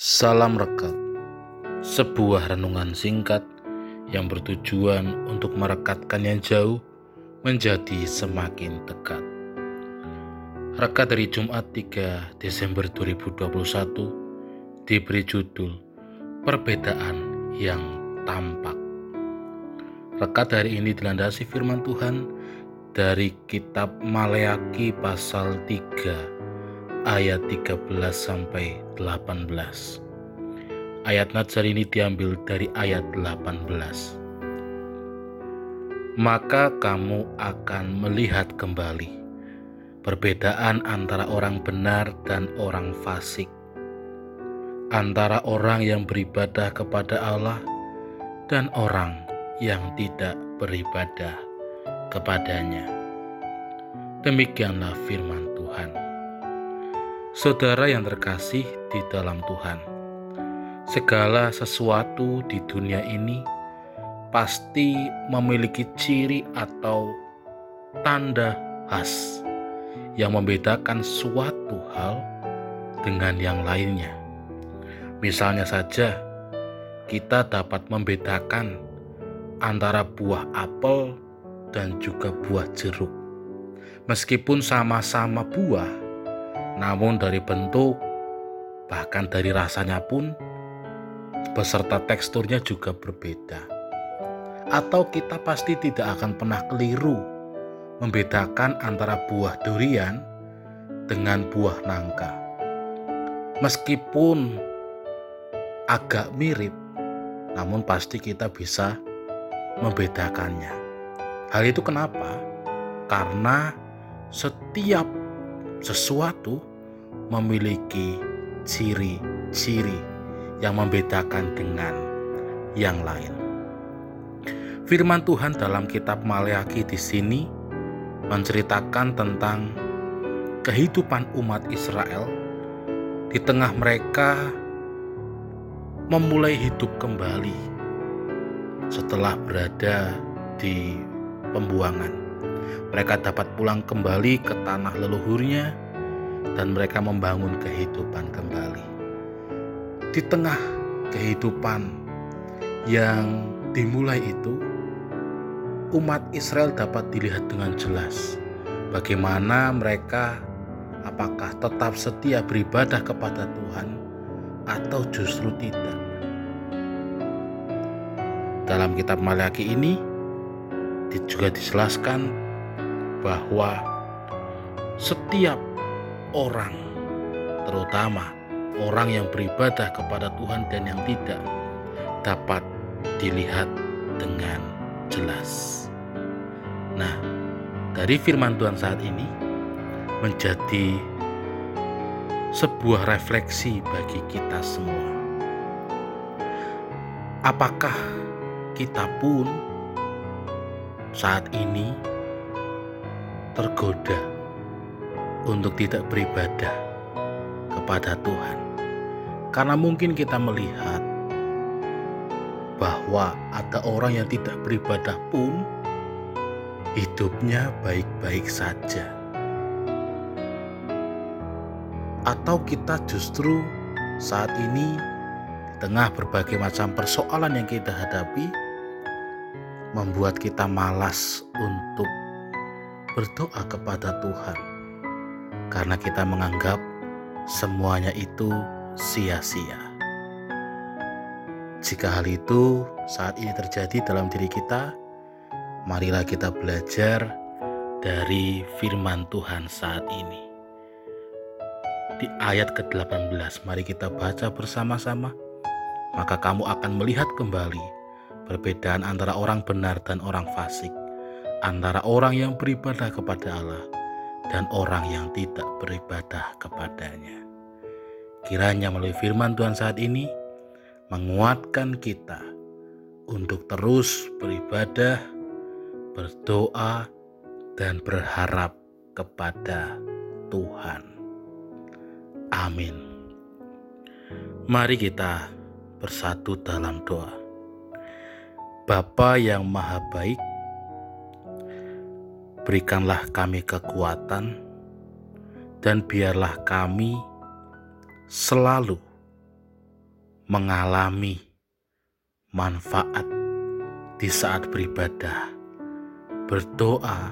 Salam rekat, sebuah renungan singkat yang bertujuan untuk merekatkan yang jauh menjadi semakin dekat. Rekat dari Jumat 3 Desember 2021 diberi judul Perbedaan yang Tampak. Rekat hari ini dilandasi firman Tuhan dari Kitab Maleakhi pasal 3 ayat 13 sampai 18. Ayat nazar ini diambil dari ayat 18. Maka kamu akan melihat kembali perbedaan antara orang benar dan orang fasik, antara orang yang beribadah kepada Allah dan orang yang tidak beribadah kepadanya. Demikianlah firman Tuhan. Saudara yang terkasih di dalam Tuhan, segala sesuatu di dunia ini pasti memiliki ciri atau tanda khas yang membedakan suatu hal dengan yang lainnya. Misalnya saja, kita dapat membedakan antara buah apel dan juga buah jeruk. Meskipun sama-sama buah, namun dari bentuk, bahkan dari rasanya pun, beserta teksturnya juga berbeda. Atau kita pasti tidak akan pernah keliru membedakan antara buah durian dengan buah nangka. Meskipun agak mirip, namun pasti kita bisa membedakannya. Hal itu kenapa? Karena setiap sesuatu memiliki ciri-ciri yang membedakan dengan yang lain. Firman Tuhan dalam Kitab Maleakhi di sini menceritakan tentang kehidupan umat Israel di tengah mereka memulai hidup kembali setelah berada di pembuangan. Mereka dapat pulang kembali ke tanah leluhurnya dan mereka membangun kehidupan kembali. Di tengah kehidupan yang dimulai itu, umat Israel dapat dilihat dengan jelas bagaimana mereka apakah tetap setia beribadah kepada Tuhan atau justru tidak. Dalam Kitab Maleakhi ini juga dijelaskan bahwa setiap orang, terutama orang yang beribadah kepada Tuhan dan yang tidak, dapat dilihat dengan jelas. Nah, dari firman Tuhan saat ini menjadi sebuah refleksi bagi kita semua. Apakah kita pun saat ini tergoda untuk tidak beribadah kepada Tuhan? Karena mungkin kita melihat bahwa ada orang yang tidak beribadah pun hidupnya baik-baik saja. Atau kita justru saat ini di tengah berbagai macam persoalan yang kita hadapi membuat kita malas untuk berdoa kepada Tuhan karena kita menganggap semuanya itu sia-sia. Jika hal itu saat ini terjadi dalam diri kita, marilah kita belajar dari firman Tuhan saat ini. Di ayat ke-18, mari kita baca bersama-sama. Maka kamu akan melihat kembali perbedaan antara orang benar dan orang fasik, antara orang yang beribadah kepada Allah dan orang yang tidak beribadah kepadanya. Kiranya melalui firman Tuhan saat ini menguatkan kita untuk terus beribadah, berdoa, dan berharap kepada Tuhan. Amin. Mari kita bersatu dalam doa. Bapa yang maha baik, berikanlah kami kekuatan dan biarlah kami selalu mengalami manfaat di saat beribadah, berdoa,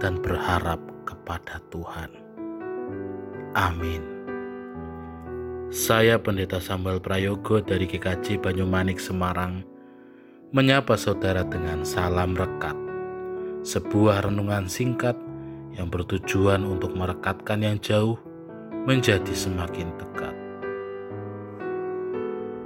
dan berharap kepada Tuhan. Amin. Saya Pendeta Samuel Prayogo dari GKJ Banyumanik Semarang menyapa saudara dengan salam rekat, sebuah renungan singkat yang bertujuan untuk merekatkan yang jauh menjadi semakin dekat.